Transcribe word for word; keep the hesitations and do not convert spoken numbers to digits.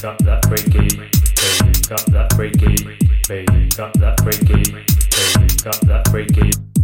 Got that breaky, baby, got that breaky, baby, got that breaky.